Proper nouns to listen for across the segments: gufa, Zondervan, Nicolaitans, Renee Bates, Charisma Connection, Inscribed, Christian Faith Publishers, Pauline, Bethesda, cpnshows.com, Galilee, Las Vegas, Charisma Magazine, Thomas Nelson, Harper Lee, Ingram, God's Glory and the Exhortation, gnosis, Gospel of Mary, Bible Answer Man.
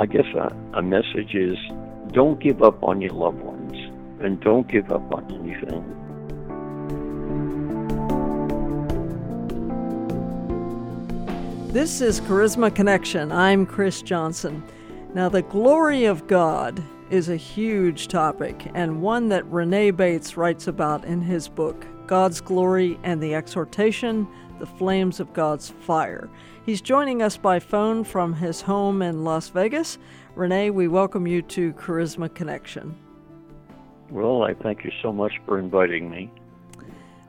I guess a message is, don't give up on your loved ones, and don't give up on anything. This is Charisma Connection. I'm Chris Johnson. Now, the glory of God is a huge topic, and one that Renee Bates writes about in his book, God's Glory and the Exhortation, The Flames of God's Fire. He's joining us by phone from his home in Las Vegas. Renee, we welcome you to Charisma Connection. Well, I thank you so much for inviting me.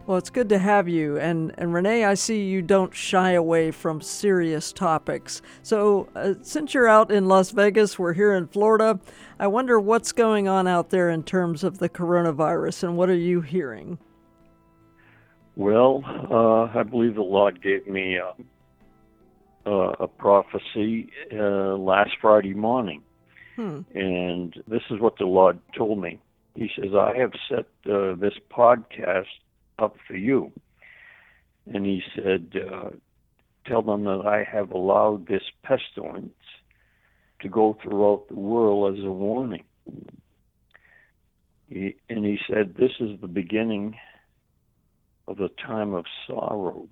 Well, it's good to have you. And Renee, I see you don't shy away from serious topics. So since you're out in Las Vegas, we're here in Florida, I wonder what's going on out there in terms of the coronavirus, and what are you hearing? Well, I believe the Lord gave me a prophecy last Friday morning. And this is what the Lord told me. He says, I have set this podcast up for you. And he said, tell them that I have allowed this pestilence to go throughout the world as a warning. He said, this is the beginning of the time of sorrows.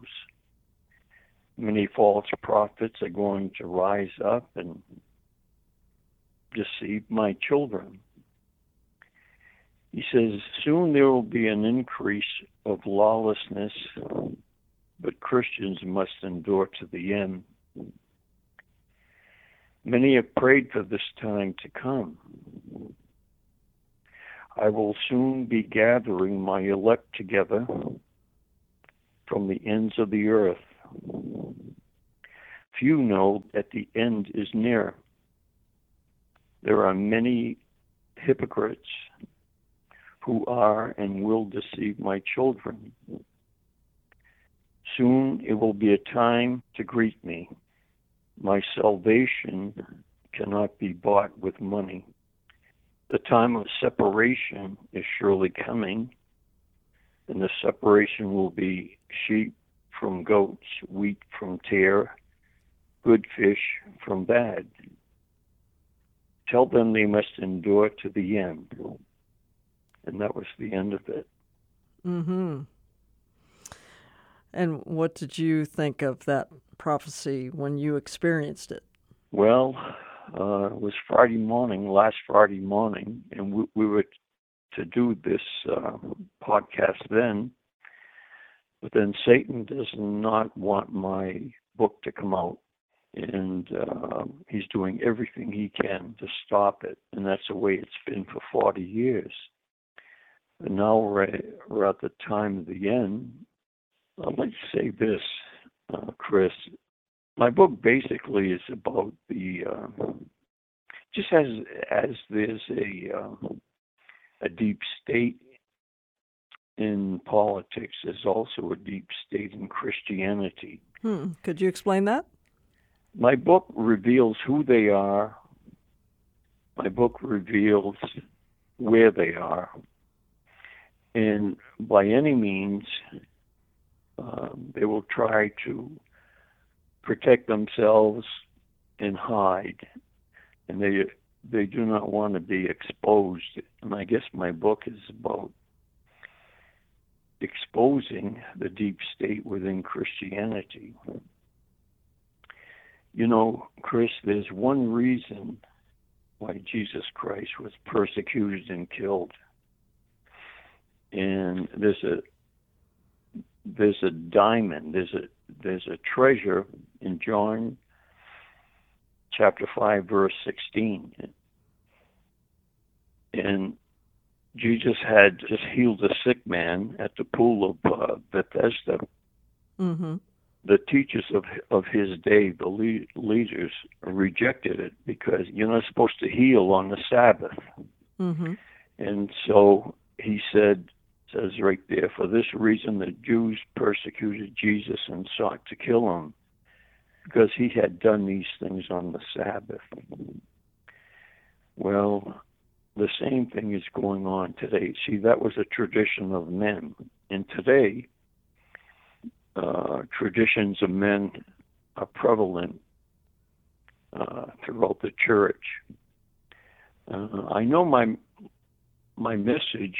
Many false prophets are going to rise up and deceive my children. He says, soon there will be an increase of lawlessness, but Christians must endure to the end. Many have prayed for this time to come. I will soon be gathering my elect together from the ends of the earth. Few know that the end is near. There are many hypocrites who are and will deceive my children. Soon it will be a time to greet me. My salvation cannot be bought with money. The time of separation is surely coming, and the separation will be sheep from goats, wheat from tare, good fish from bad. Tell them they must endure to the end. And that was the end of it. Mm-hmm. And what did you think of that prophecy when you experienced it? Well, it was Friday morning, last Friday morning, and we were to do this podcast then. But then Satan does not want my book to come out, and he's doing everything he can to stop it. And that's the way it's been for 40 years. And now we're at the time of the end. I'd like to say this, Chris. My book basically is about the just as there's a deep state in politics, there's also a deep state in Christianity. Could you explain that? My book reveals who they are. My book reveals where they are. And by any means, they will try to protect themselves and hide. And they do not want to be exposed. And I guess my book is about exposing the deep state within Christianity. You know, Chris, there's one reason why Jesus Christ was persecuted and killed. And there's a diamond, there's a treasure in John chapter 5 verse 16. And Jesus had just healed a sick man at the pool of Bethesda. Mm-hmm. The teachers of his day, the leaders, rejected it because you're not supposed to heal on the Sabbath. Mm-hmm. And so he says right there, for this reason the Jews persecuted Jesus and sought to kill him, because he had done these things on the Sabbath. Well, the same thing is going on today. See, that was a tradition of men. And today, traditions of men are prevalent throughout the church. I know my message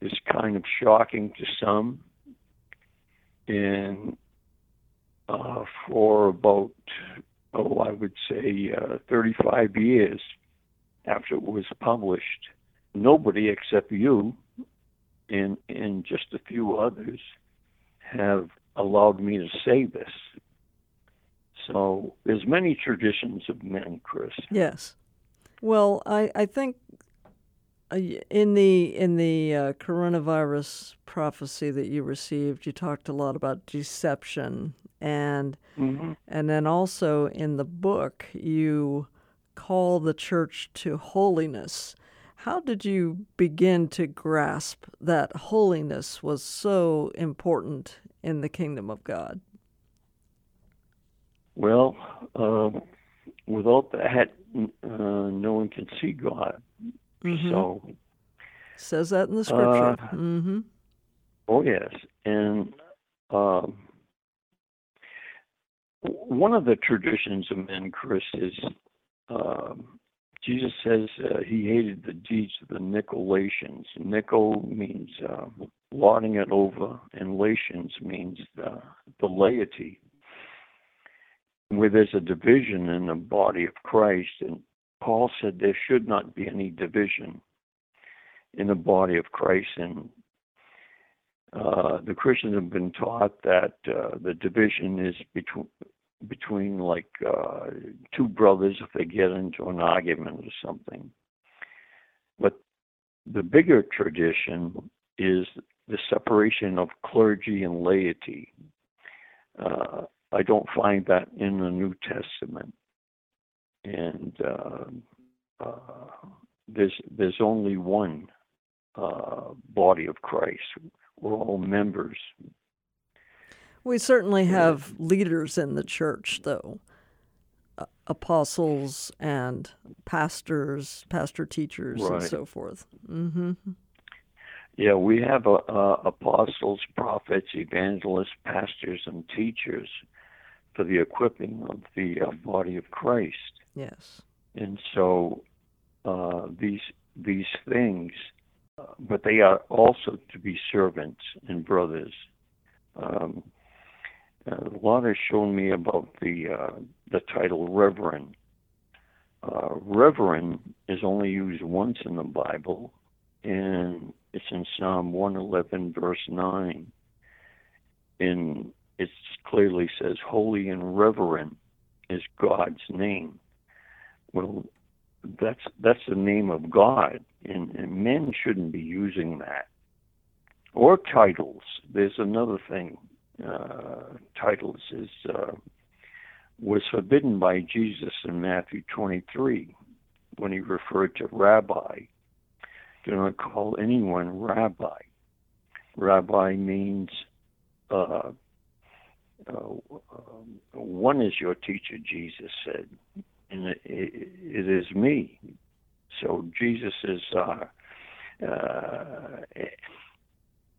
is kind of shocking to some, and for about, I would say 35 years after it was published, nobody except you and just a few others have allowed me to say this. So there's many traditions of men, Chris. Yes. Well, I think in the coronavirus prophecy that you received, you talked a lot about deception, and then also in the book you call the church to holiness. How did you begin to grasp that holiness was so important in the kingdom of God? Well, without that, no one can see God. Mm-hmm. So says that in the scripture. Mm-hmm. Oh yes, and one of the traditions of men, Chris, is Jesus says he hated the deeds of the Nicolaitans. Nicol means lording it over, and Laitans means the laity. Where there's a division in the body of Christ, and Paul said there should not be any division in the body of Christ, and the Christians have been taught that the division is between like two brothers if they get into an argument or something. But the bigger tradition is the separation of clergy and laity. I don't find that in the New Testament, and there's only one body of Christ. We're all members. We certainly have leaders in the church, though, apostles and pastors, pastor teachers, right, and so forth. Mm-hmm. Yeah, we have apostles, prophets, evangelists, pastors, and teachers for the equipping of the body of Christ. Yes. And so these things, but they are also to be servants and brothers. A lot has shown me about the title reverend. Reverend is only used once in the Bible, and it's in Psalm 111, verse 9. And it clearly says, holy and reverend is God's name. Well, that's the name of God, and men shouldn't be using that. Or titles. There's another thing. Titles was forbidden by Jesus in Matthew 23 when he referred to rabbi. Do not call anyone rabbi. Rabbi means one is your teacher, Jesus said, and it is me. So Jesus is...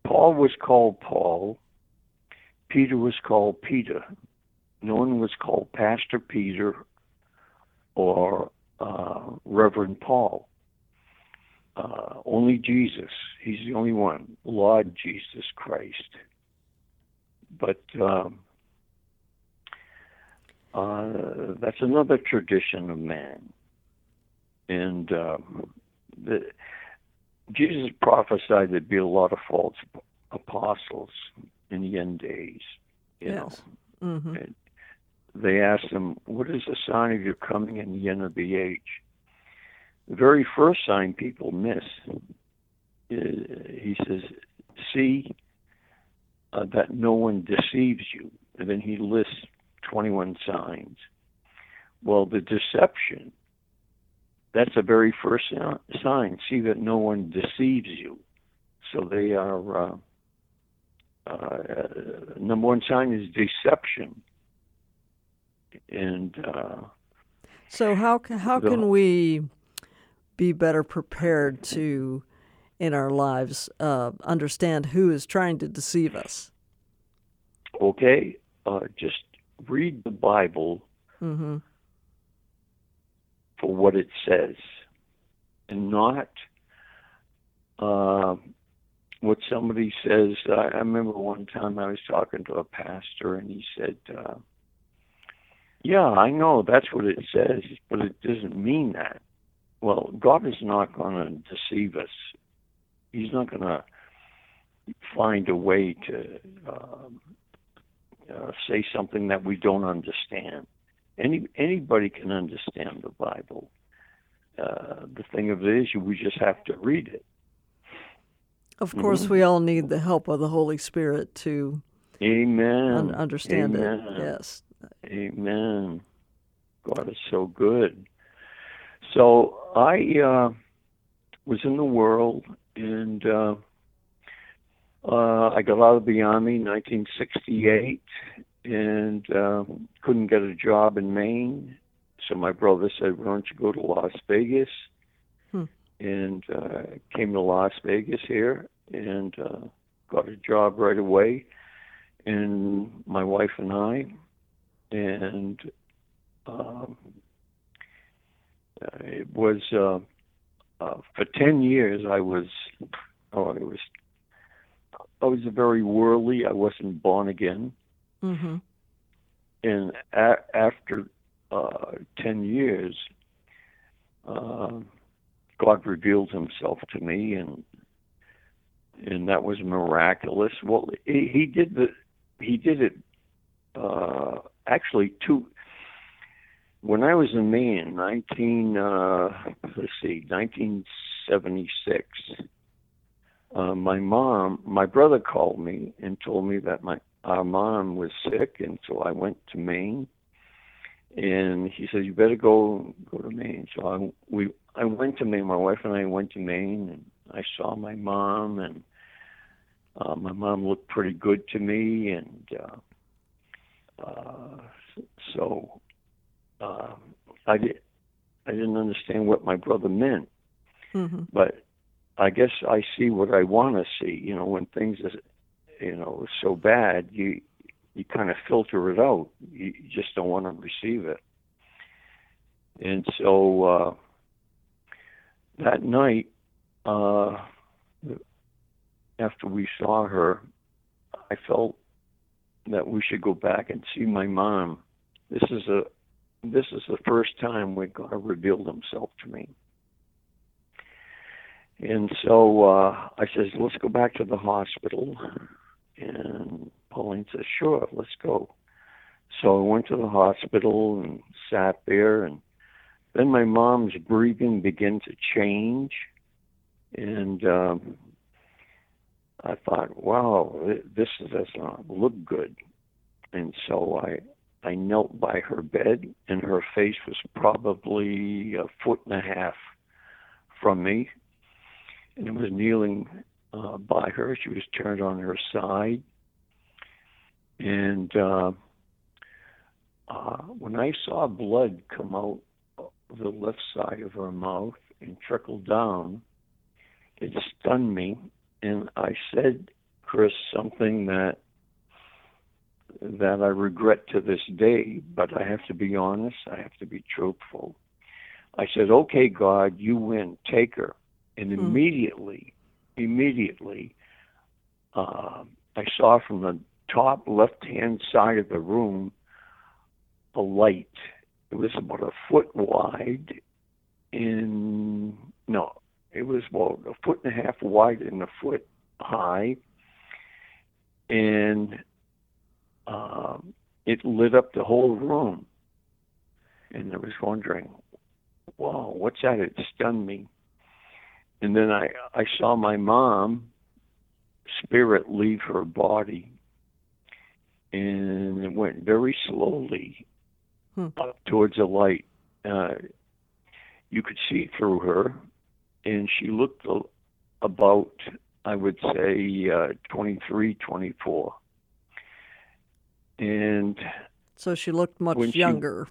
Paul was called Paul. Peter was called Peter. No one was called Pastor Peter or Reverend Paul. Only Jesus. He's the only one. Lord Jesus Christ. But that's another tradition of man. And Jesus prophesied there'd be a lot of false apostles in the end days. You know. Mm-hmm. And they asked him, what is the sign of your coming in the end of the age? The very first sign people miss, he says, see that no one deceives you. And then he lists 21 signs. Well, the deception, that's the very first sign. See that no one deceives you. So they are... number one sign is deception. And so how can we be better prepared to, in our lives, understand who is trying to deceive us? Okay, just read the Bible, mm-hmm. for what it says and not what somebody says. I remember one time I was talking to a pastor, and he said, yeah, I know that's what it says, but it doesn't mean that. Well, God is not going to deceive us. He's not going to find a way to say something that we don't understand. Anybody can understand the Bible. The thing of it is, we just have to read it. Of course, we all need the help of the Holy Spirit to understand it. Yes. Amen. God is so good. So I was in the world, and I got out of the Army in 1968 and couldn't get a job in Maine. So my brother said, why don't you go to Las Vegas? And came to Las Vegas here and got a job right away. And my wife and I, and it was for 10 years I was very worldly. I wasn't born again. Mm-hmm. And after 10 years, God revealed Himself to me, and that was miraculous. Well, He did it. Actually, when I was in Maine, 1976, my brother called me and told me that our mom was sick, and so I went to Maine, and he said, you better go to Maine. So I went to Maine. My wife and I went to Maine, and I saw my mom, and my mom looked pretty good to me, and so I didn't understand what my brother meant, but I guess I see what I want to see. You know, when things are, so bad, you kind of filter it out. You just don't want to receive it. And so that night, after we saw her, I felt that we should go back and see my mom. This is the first time when God revealed Himself to me. And so I says, let's go back to the hospital. And Pauline says, sure, let's go. So I went to the hospital and sat there. And then my mom's breathing began to change. And I thought, wow, this does not look good. And so I knelt by her bed, and her face was probably 1.5 feet from me. And I was kneeling by her. She was turned on her side. And when I saw blood come out of the left side of her mouth and trickle down, it stunned me. And I said, Chris, something that I regret to this day, but I have to be honest. I have to be truthful. I said, okay, God, you win. Take her. And immediately, I saw from the top left-hand side of the room a light. It was about 1 foot wide it was about 1.5 feet wide and 1 foot high. And it lit up the whole room. And I was wondering, wow, what's that? It stunned me. And then I saw my mom spirit leave her body. And it went very slowly up towards the light. You could see through her. And she looked about, I would say, 23, 24. And so she looked much younger.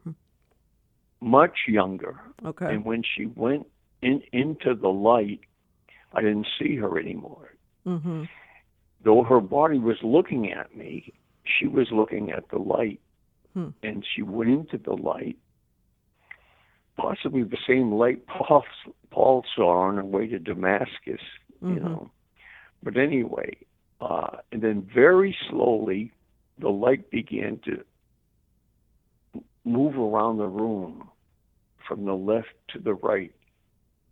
Okay. And when she went into the light, I didn't see her anymore. Mm-hmm. Though her body was looking at me, she was looking at the light. And she went into the light. possibly the same light Paul saw on the way to Damascus, mm-hmm. you know. But anyway, and then very slowly, the light began to move around the room from the left to the right,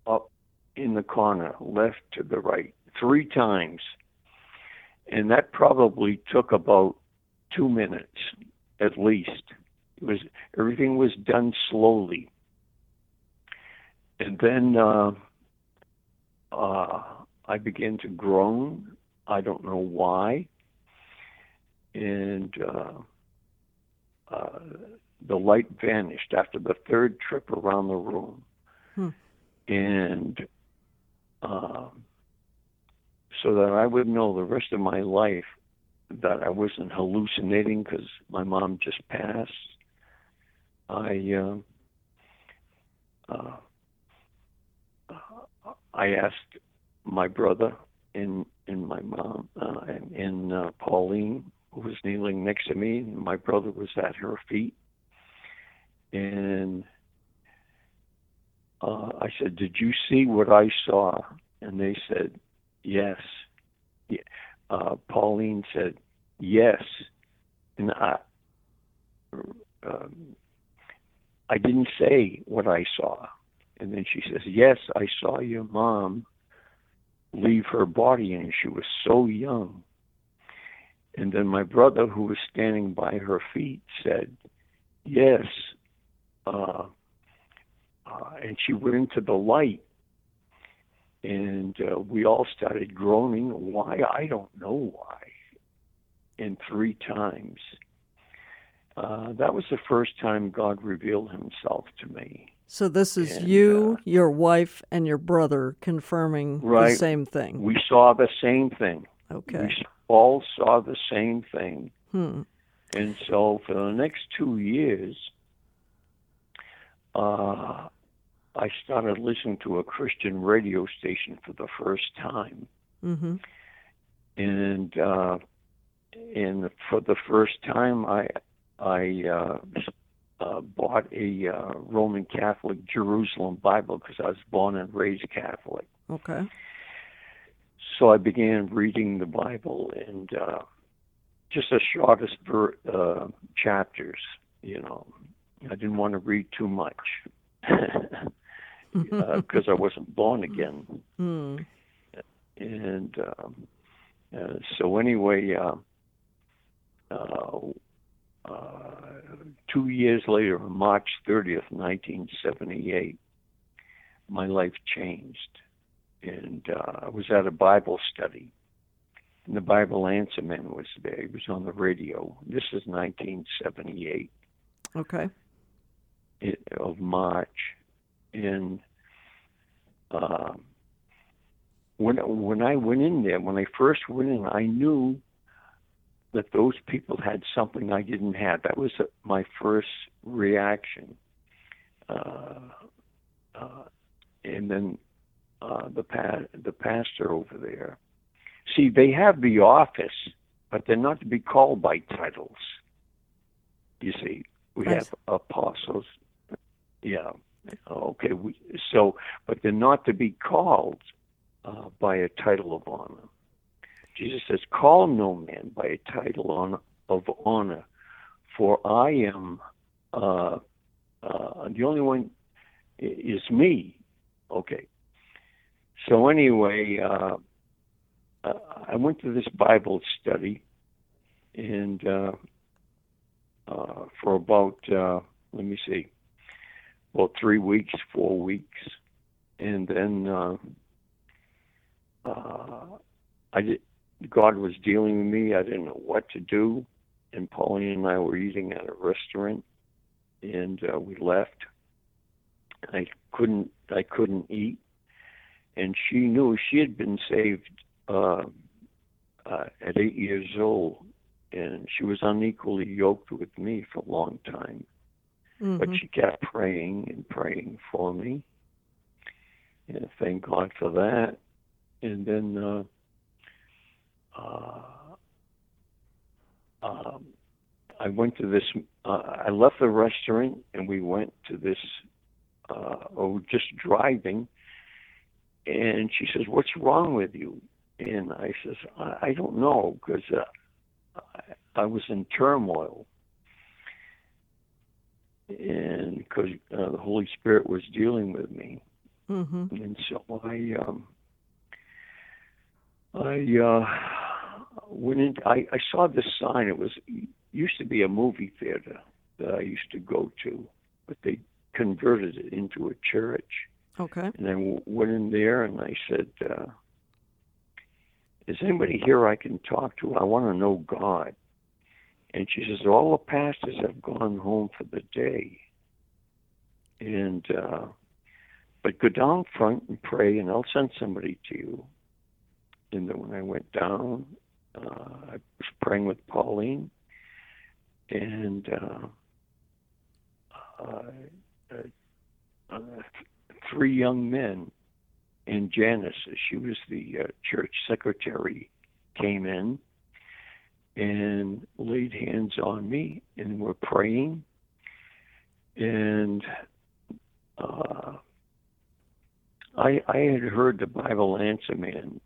up in the corner, left to the right, 3 times. And that probably took about 2 minutes at least. It was, everything was done slowly. And then I began to groan. I don't know why. And the light vanished after the 3rd trip around the room. Hmm. And so that I would know the rest of my life that I wasn't hallucinating, because my mom just passed, I asked my brother and my mom and Pauline, who was kneeling next to me, and my brother was at her feet. And I said, "Did you see what I saw?" And they said, "Yes." Pauline said, "Yes." And I didn't say what I saw. And then she says, "Yes, I saw your mom leave her body, and she was so young." And then my brother, who was standing by her feet, said, "Yes." And she went into the light. And we all started groaning. Why? I don't know why. And 3 times. That was the first time God revealed himself to me. So this is you, your wife, and your brother confirming the same thing. We saw the same thing. Okay. We all saw the same thing. Hmm. And so for the next 2 years, I started listening to a Christian radio station for the first time. Mm-hmm. And for the first time, I bought a Roman Catholic Jerusalem Bible, because I was born and raised Catholic. Okay. So I began reading the Bible, and just the shortest chapters, you know. I didn't want to read too much, because I wasn't born again. Mm. And so anyway, 2 years later, on March 30th, 1978, my life changed. And I was at a Bible study, and the Bible Answer Man was there. He was on the radio. This is 1978. Okay. Of March. And when I went in there, when I first went in, I knew that those people had something I didn't have. That was my first reaction. And then the pastor over there. See, they have the office, but they're not to be called by titles. You see, we have apostles. Yeah. Okay. But they're not to be called by a title of honor. Jesus says, "Call no man by a title of honor, for I am the only one is me." Okay. So anyway, I went to this Bible study, and for about, 3 weeks, 4 weeks, and then God was dealing with me. I didn't know what to do, and Pauline and I were eating at a restaurant, and we left. I couldn't eat, and she knew. She had been saved at 8 years old, and she was unequally yoked with me for a long time. Mm-hmm. But she kept praying for me, and thank God for that. And then I left the restaurant, and we went to this or just driving. And she says, "What's wrong with you?" And I says, I don't know, because I was in turmoil. And because the Holy Spirit was dealing with me. Mm-hmm. And so I went in. I saw this sign. It used to be a movie theater that I used to go to, but they converted it into a church. Okay. And I went in there and I said, "Is anybody here I can talk to? I want to know God." And she says, "All the pastors have gone home for the day. And but go down front and pray, and I'll send somebody to you." And then when I went down, I was praying with Pauline, and three young men and Janice, she was the church secretary, came in and laid hands on me, and were praying. And I had heard the Bible Answer Man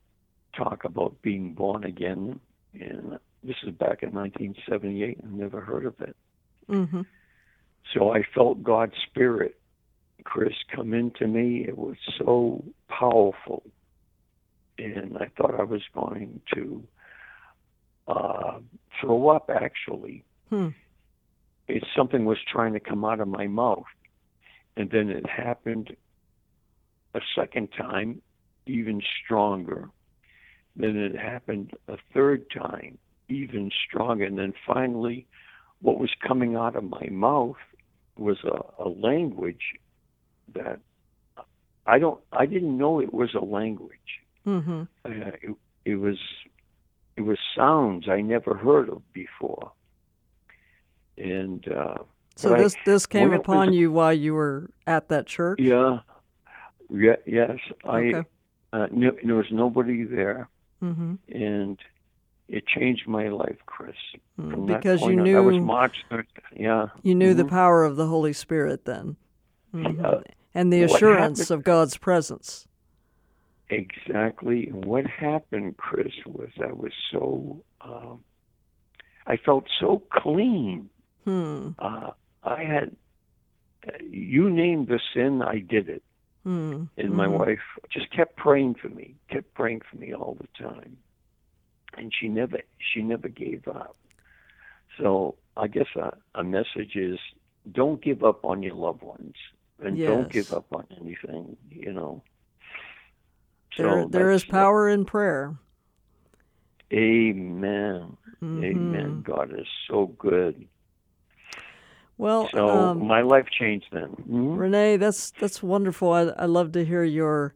talk about being born again, and this is back in 1978. I never heard of it. Mm-hmm. So I felt God's Spirit, Chris, come into me. It was so powerful, and I thought I was going to throw up, actually. It's something was trying to come out of my mouth. And then it happened a second time, even stronger. Then it happened a third time, even stronger. And then finally, what was coming out of my mouth was a language that I didn't know it was a language. Mm-hmm. It was sounds I never heard of before. And so this came upon you while you were at that church? Yeah. Yes. Okay. There was nobody there. Mm-hmm. And it changed my life, Chris. Mm-hmm. Because you knew... That was March 3rd. Yeah. You knew the power of the Holy Spirit then. Mm-hmm. And the assurance of God's presence. Exactly. And what happened, Chris, was I was so... I felt so clean. I had... You named the sin, I did it. Mm. And my wife just kept praying for me all the time. And she never gave up. So I guess a message is, don't give up on your loved ones. And don't give up on anything, you know. So there is power in prayer. Amen. Mm-hmm. Amen. God is so good. Well, so my life changed then. Mm-hmm. Renee, that's wonderful. I love to hear your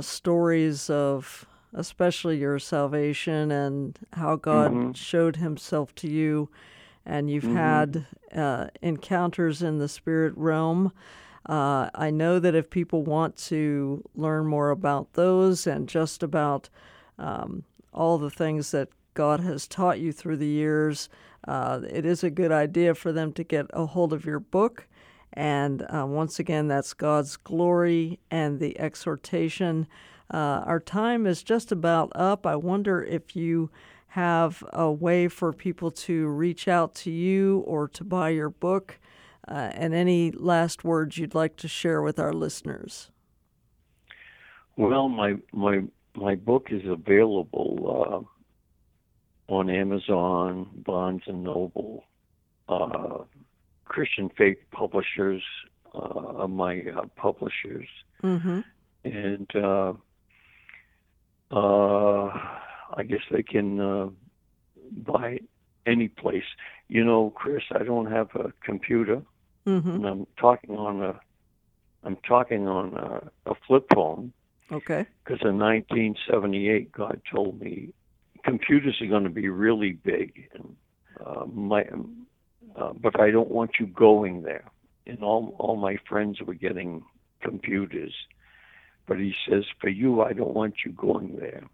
stories of, especially your salvation and how God showed himself to you, and you've had encounters in the spirit realm. I know that if people want to learn more about those and just about all the things that God has taught you through the years, it is a good idea for them to get a hold of your book. And once again, that's God's Glory and the Exhortation. Our time is just about up. I wonder if you have a way for people to reach out to you or to buy your book, and any last words you'd like to share with our listeners. Well, my book is available on Amazon, Barnes & Noble, Christian Faith Publishers are my publishers. Mm-hmm. And I guess they can buy any place. You know, Chris, I don't have a computer, and I'm talking on a flip phone. Okay. Because in 1978, God told me computers are going to be really big, and but I don't want you going there. And all my friends were getting computers, but he says, for you, I don't want you going there.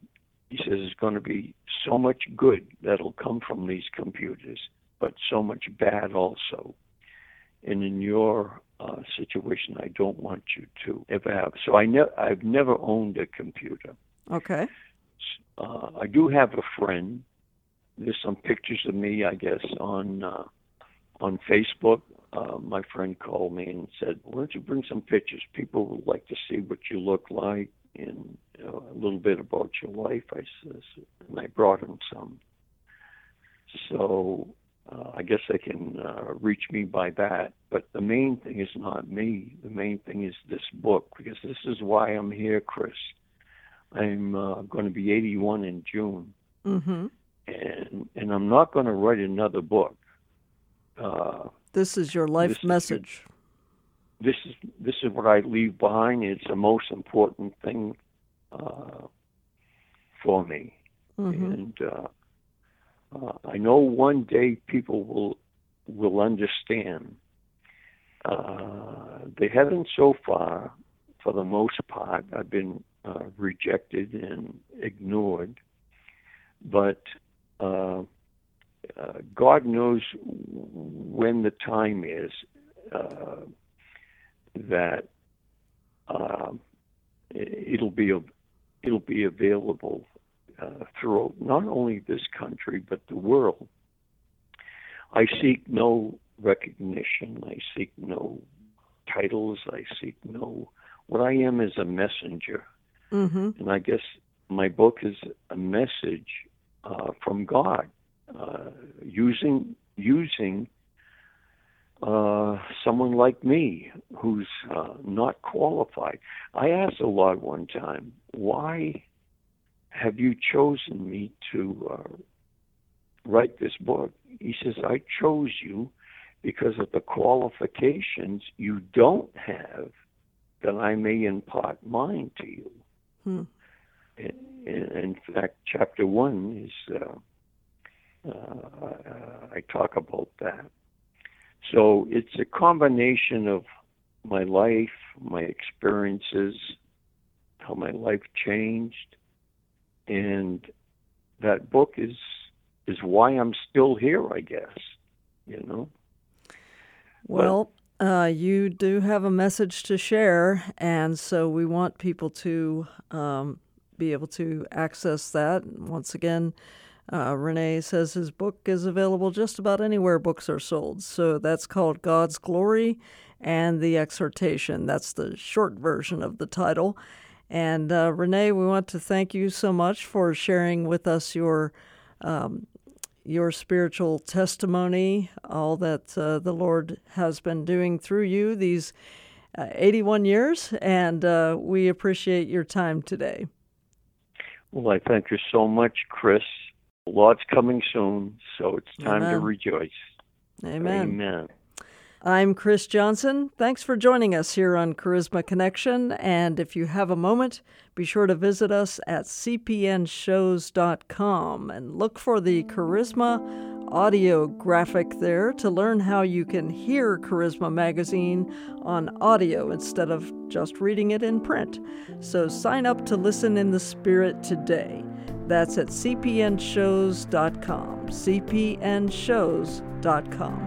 He says, there's going to be so much good that'll come from these computers, but so much bad also. and in your situation, I don't want you to ever have. So I've never owned a computer. Okay. I do have a friend. There's some pictures of me, I guess, on Facebook. My friend called me and said, "Why don't you bring some pictures? People would like to see what you look like and a little bit about your life." I says, and I brought him some. So I guess they can reach me by that. But the main thing is not me. The main thing is this book, because this is why I'm here, Chris. I'm going to be 81 in June, mm-hmm. and I'm not going to write another book. This is your life message. This is what I leave behind. It's the most important thing for me, mm-hmm. and I know one day people will understand. They haven't so far, for the most part. I've been rejected and ignored, but God knows when the time is that it'll be available throughout not only this country but the world. I seek no recognition. I seek no titles. I seek no. What I am is a messenger, mm-hmm. and I guess my book is a message from God. Using someone like me who's not qualified. I asked the Lord one time, "Why have you chosen me to write this book?" He says, "I chose you because of the qualifications you don't have that I may impart mine to you." Hmm. In fact, chapter 1 is... I talk about that. So it's a combination of my life, my experiences, how my life changed, and that book is why I'm still here, I guess, you know? Well, you do have a message to share, and so we want people to be able to access that. Once again, Renee says his book is available just about anywhere books are sold. So that's called God's Glory and the Exhortation. That's the short version of the title. And Renee, we want to thank you so much for sharing with us your spiritual testimony, all that the Lord has been doing through you these 81 years. And we appreciate your time today. Well, I thank you so much, Chris. The Lord's coming soon, so it's time to rejoice. Amen. Amen. I'm Chris Johnson. Thanks for joining us here on Charisma Connection. And if you have a moment, be sure to visit us at cpnshows.com and look for the Charisma audio graphic there to learn how you can hear Charisma Magazine on audio instead of just reading it in print. So sign up to listen in the Spirit today. That's at cpnshows.com, cpnshows.com.